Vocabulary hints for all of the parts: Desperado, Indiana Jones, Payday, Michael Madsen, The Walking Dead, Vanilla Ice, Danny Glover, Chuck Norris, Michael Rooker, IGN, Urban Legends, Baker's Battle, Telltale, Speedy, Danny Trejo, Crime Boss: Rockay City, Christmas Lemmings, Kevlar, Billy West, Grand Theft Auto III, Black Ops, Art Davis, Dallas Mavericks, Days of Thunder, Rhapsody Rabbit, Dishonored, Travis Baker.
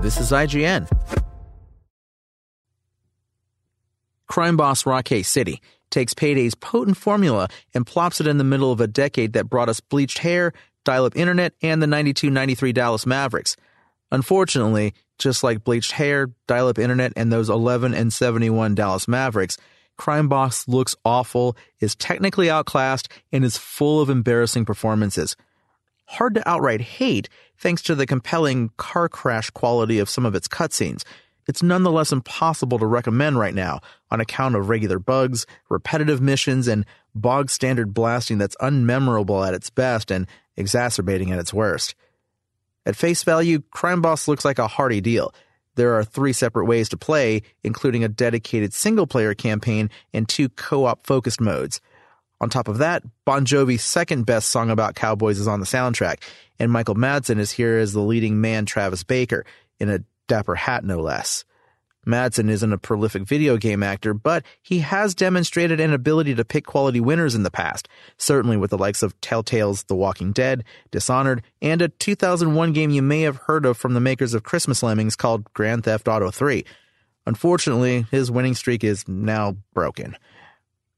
This is IGN. Crime Boss Rockay City takes Payday's potent formula and plops it in the middle of a decade that brought us bleached hair, dial-up internet, and the 92-93 Dallas Mavericks. Unfortunately, just like bleached hair, dial-up internet, and those 11 and 71 Dallas Mavericks, Crime Boss looks awful, is technically outclassed, and is full of embarrassing performances. Hard to outright hate, thanks to the compelling car crash quality of some of its cutscenes. It's nonetheless impossible to recommend right now on account of regular bugs, repetitive missions, and bog-standard blasting that's unmemorable at its best and exacerbating at its worst. At face value, Crime Boss looks like a hearty deal. There are 3 separate ways to play, including a dedicated single-player campaign and 2 co-op-focused modes. On top of that, Bon Jovi's second best song about cowboys is on the soundtrack, and Michael Madsen is here as the leading man, Travis Baker, in a dapper hat no less. Madsen isn't a prolific video game actor, but he has demonstrated an ability to pick quality winners in the past, certainly with the likes of Telltale's The Walking Dead, Dishonored, and a 2001 game you may have heard of from the makers of Christmas Lemmings called Grand Theft Auto III. Unfortunately, his winning streak is now broken.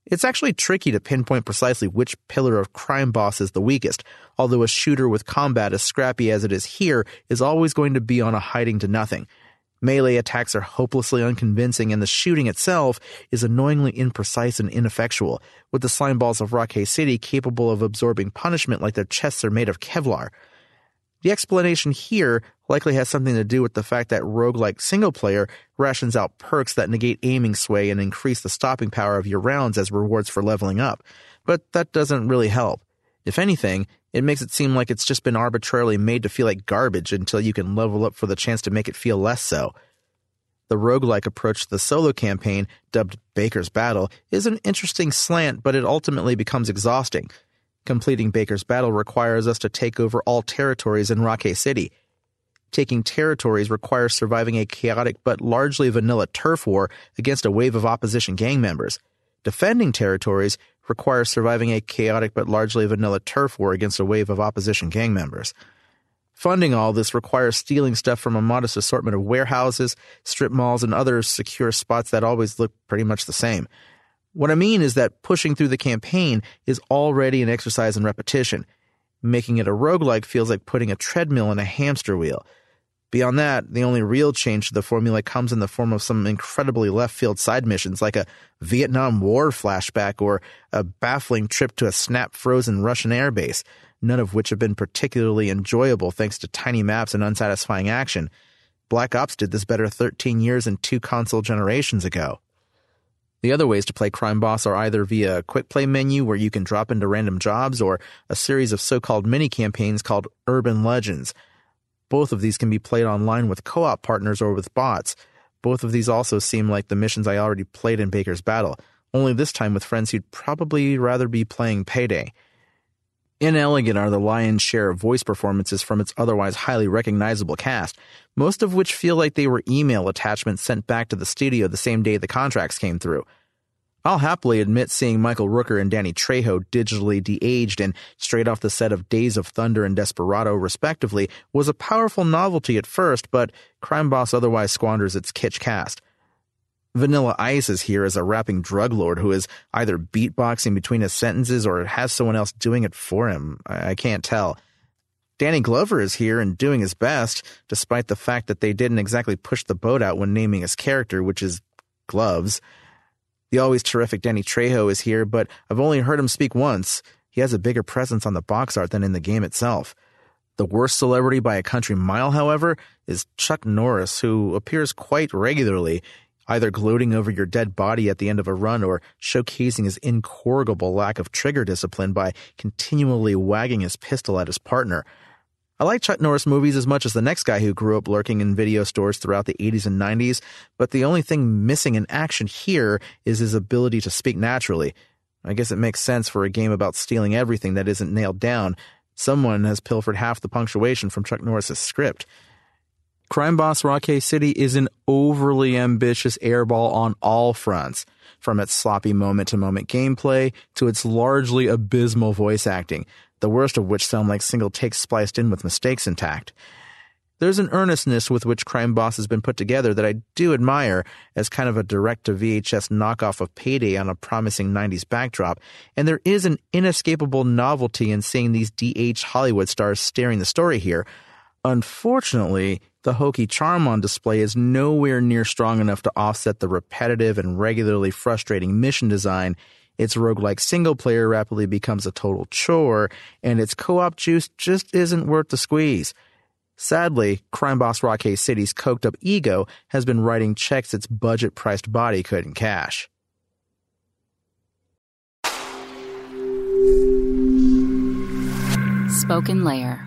It's actually tricky to pinpoint precisely which pillar of Crime Boss is the weakest, although a shooter with combat as scrappy as it is here is always going to be on a hiding to nothing. Melee attacks are hopelessly unconvincing, and the shooting itself is annoyingly imprecise and ineffectual, with the slime balls of Rockay City capable of absorbing punishment like their chests are made of Kevlar. The explanation here likely has something to do with the fact that roguelike single-player rations out perks that negate aiming sway and increase the stopping power of your rounds as rewards for leveling up. But that doesn't really help. If anything, it makes it seem like it's just been arbitrarily made to feel like garbage until you can level up for the chance to make it feel less so. The roguelike approach to the solo campaign, dubbed Baker's Battle, is an interesting slant, but it ultimately becomes exhausting. Completing Baker's Battle requires us to take over all territories in Rockay City. Taking territories requires surviving a chaotic but largely vanilla turf war against a wave of opposition gang members. Defending territories requires surviving a chaotic but largely vanilla turf war against a wave of opposition gang members. Funding all this requires stealing stuff from a modest assortment of warehouses, strip malls, and other secure spots that always look pretty much the same. What I mean is that pushing through the campaign is already an exercise in repetition. Making it a roguelike feels like putting a treadmill in a hamster wheel. Beyond that, the only real change to the formula comes in the form of some incredibly left-field side missions like a Vietnam War flashback or a baffling trip to a snap-frozen Russian airbase, none of which have been particularly enjoyable thanks to tiny maps and unsatisfying action. Black Ops did this better 13 years and 2 console generations ago. The other ways to play Crime Boss are either via a quick play menu where you can drop into random jobs or a series of so-called mini-campaigns called Urban Legends. Both of these can be played online with co-op partners or with bots. Both of these also seem like the missions I already played in Baker's Battle, only this time with friends who'd probably rather be playing Payday. Inelegant are the lion's share of voice performances from its otherwise highly recognizable cast, most of which feel like they were email attachments sent back to the studio the same day the contracts came through. I'll happily admit seeing Michael Rooker and Danny Trejo digitally de-aged and straight off the set of Days of Thunder and Desperado, respectively, was a powerful novelty at first, but Crime Boss otherwise squanders its kitsch cast. Vanilla Ice is here as a rapping drug lord who is either beatboxing between his sentences or has someone else doing it for him. I can't tell. Danny Glover is here and doing his best, despite the fact that they didn't exactly push the boat out when naming his character, which is Gloves. The always terrific Danny Trejo is here, but I've only heard him speak once. He has a bigger presence on the box art than in the game itself. The worst celebrity by a country mile, however, is Chuck Norris, who appears quite regularly, either gloating over your dead body at the end of a run or showcasing his incorrigible lack of trigger discipline by continually wagging his pistol at his partner. I like Chuck Norris movies as much as the next guy who grew up lurking in video stores throughout the 80s and 90s, but the only thing missing in action here is his ability to speak naturally. I guess it makes sense for a game about stealing everything that isn't nailed down. Someone has pilfered half the punctuation from Chuck Norris's script. Crime Boss: Rockay City is an overly ambitious airball on all fronts, from its sloppy moment-to-moment gameplay to its largely abysmal voice acting, the worst of which sound like single takes spliced in with mistakes intact. There's an earnestness with which Crime Boss has been put together that I do admire as kind of a direct-to-VHS knockoff of Payday on a promising 90s backdrop, and there is an inescapable novelty in seeing these DH Hollywood stars steering the story here. Unfortunately, the hokey charm on display is nowhere near strong enough to offset the repetitive and regularly frustrating mission design. Its roguelike single-player rapidly becomes a total chore, and its co-op juice just isn't worth the squeeze. Sadly, Crime Boss: Rockay City's coked-up ego has been writing checks its budget-priced body couldn't cash. Spoken Layer.